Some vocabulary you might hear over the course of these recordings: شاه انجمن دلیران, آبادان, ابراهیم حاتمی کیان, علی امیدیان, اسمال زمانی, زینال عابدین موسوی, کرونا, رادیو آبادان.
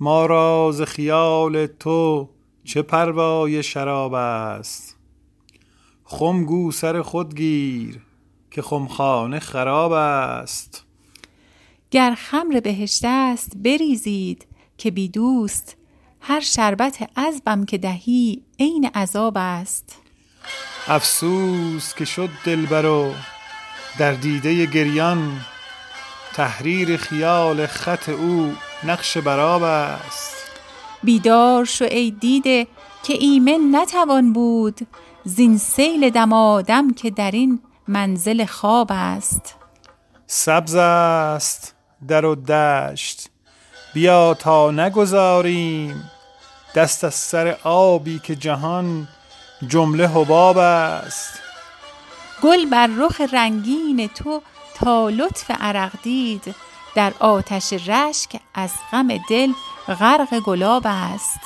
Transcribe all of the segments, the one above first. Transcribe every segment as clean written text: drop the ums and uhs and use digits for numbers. ما را ز خیال تو چه پروای شراب است. خم گو سر خود گیر که خمخانه خراب است. گر خمر بهشت است بریزید که بی دوست، هر شربت عذبم که دهی عین عذاب است. افسوس که شد دلبر و در دیده گریان، تحریر خیال خط او نقش براب است. بیدار شو ای دیده که ایمن نتوان بود، زین سیل دمادم که در این منزل خواب است. سبز است در و دشت بیا تا نگذاریم، دست از سر آبی که جهان جمله حباب است. گل بر رخ رنگین تو تا لطف عرق دید، در آتش رشک از غم دل غرق گلاب است.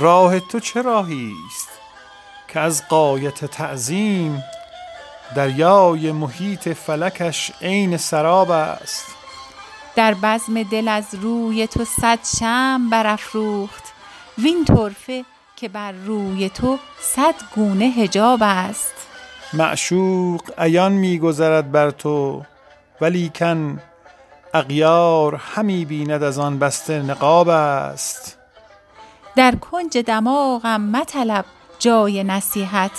راه تو چه راهی است که از غایت تعظیم، دریای محیط فلکش عین سراب است. در بزم دل از روی تو صد شمع برافروخت، وین طرفه که بر روی تو صد گونه حجاب است. معشوق عیان می‌گذرد بر تو، ولیکن اغیار همی بیند از آن بسته نقاب است. در کنج دماغم مطلب جای نصیحت،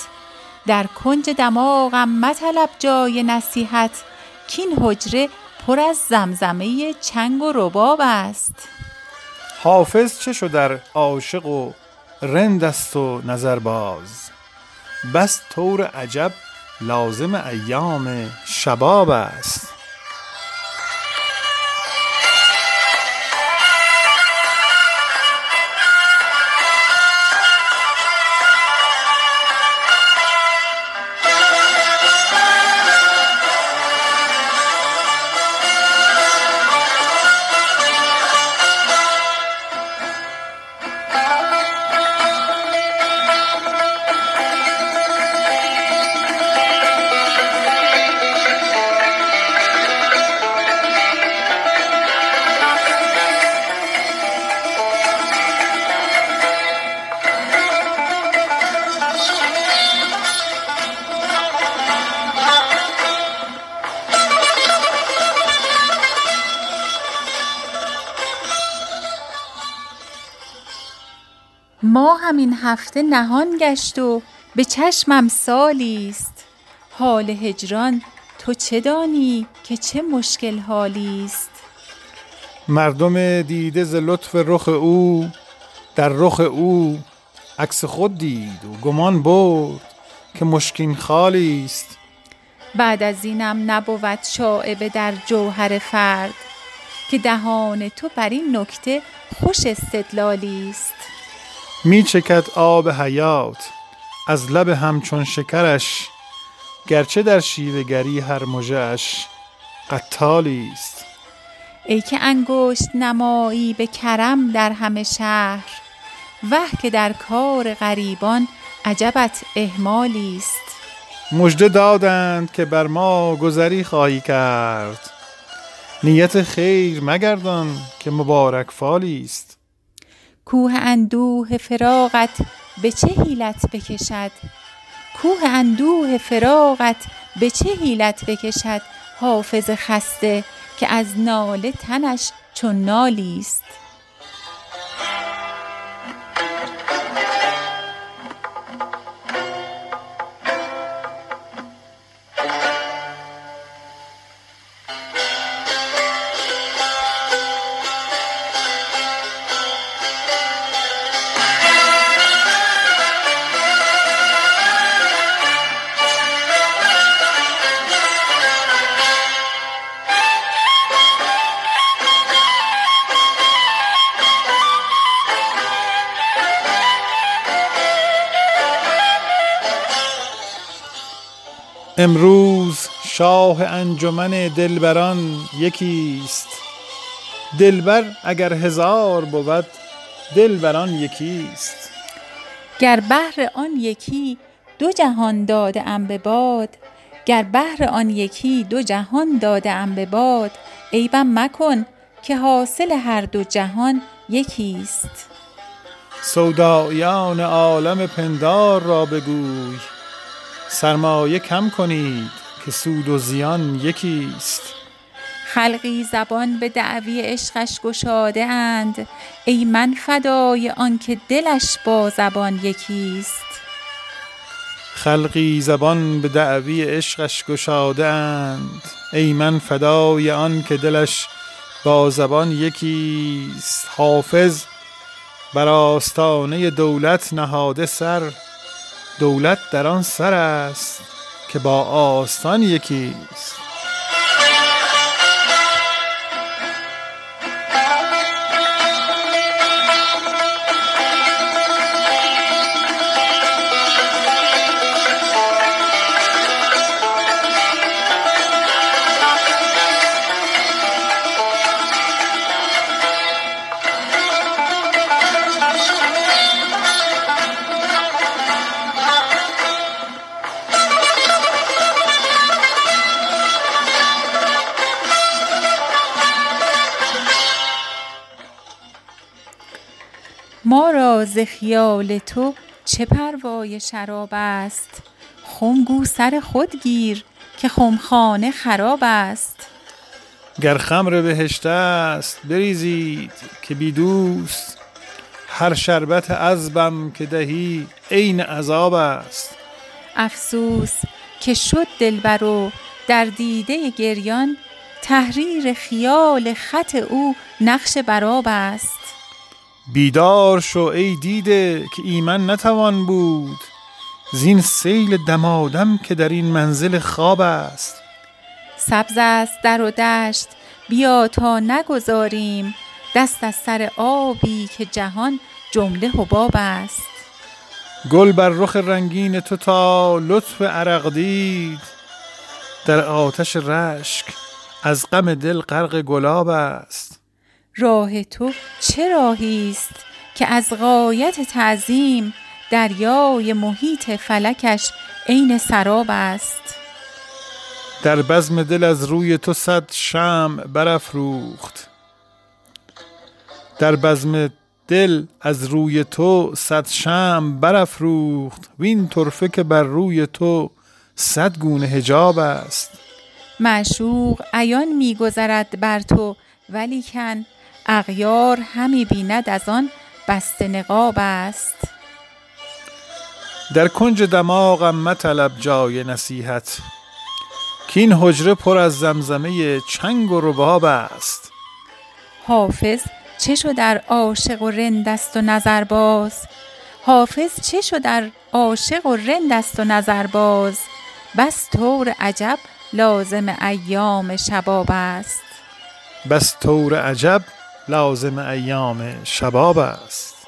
کین حجره پر از زمزمه چنگ و رباب است. حافظ چه شد در عاشق و رند است و نظر باز، بس طور عجب لازم ایام شباب است. ما همین هفته نهان گشت و به چشمم سالیست، حال هجران تو چه دانی که چه مشکل حالیست. مردم دیده ز لطف رخ او، در رخ او عکس خود دید و گمان برد که مشکین خالیست. بعد از اینم نبود شایبه در جوهر فرد، که دهان تو بر این نکته خوش استدلالیست. می چکد آب حیات از لب همچون شکرش، گرچه در شیوه‌گری هر مژه‌اش قتالیست. ای که انگشت نمایی به کرم در همه شهر، وه که در کار غریبان عجبت اهمالیست. مژده دادند که بر ما گذری خواهی کرد، نیت خیر مگردان که مبارک فالیست. کوه اندوه فراقت به چه حیلت بکشد، حافظ خسته که از ناله تنش چون نالیست. امروز شاه انجمن دلبران یکیست، دلبر اگر هزار بود دلبران یکیست. گر بهر آن یکی دو جهان داده ام به باد، عیبم مکن که حاصل هر دو جهان یکیست. سودایان عالم پندار را بگوی، سرمایه کم کنید که سود و زیان یکیست. خلقی زبان به دعوی عشقش گشاده اند، ای من فدای آن که دلش با زبان یکیست. خلقی زبان به دعوی عشقش گشاده اند، ای من فدای آن که دلش با زبان یکیست. حافظ بر آستانه دولت نهاده سر، دولت در آن سر است که با آستان یکیست. ما را ز خیال تو چه پروای شراب است، خمگو سر خود گیر که خمخانه خراب است. گر خمر بهشت است بریزید که بی دوست، هر شربت عذبم که دهی عین عذاب است. افسوس که شد دلبر و در دیده گریان، تحریر خیال خط او نقش براب است. بیدار شو ای دیده که ایمن نتوان بود، زین سیل دمادم که در این منزل خواب است. سبز است در و دشت بیا تا نگذاریم، دست از سر آبی که جهان جمله حباب است. گل بر رخ رنگین تو تا لطف عرق دید، در آتش رشک از غم دل غرق گلاب است. راه تو چه راهیست که از غایت تعظیم، دریای محیط فلکش عین سراب است. در بزم دل از روی تو صد شمع برافروخت، در بزم دل از روی تو صد شمع برافروخت، وین طرفه که بر روی تو صد گونه حجاب است. معشوق عیان می‌گذرد بر تو، ولیکن اغیار همی بیند از آن بسته نقاب است. در کنج دماغم مطلب جای نصیحت، که این حجره پر از زمزمه چنگ و رباب است. حافظ چه شو در عاشق و رند است و نظر باز، حافظ چه شو در عاشق و رند است و نظر باز، بس طور عجب لازم ایام شباب است. بس طور عجب لازم ایام شباب است.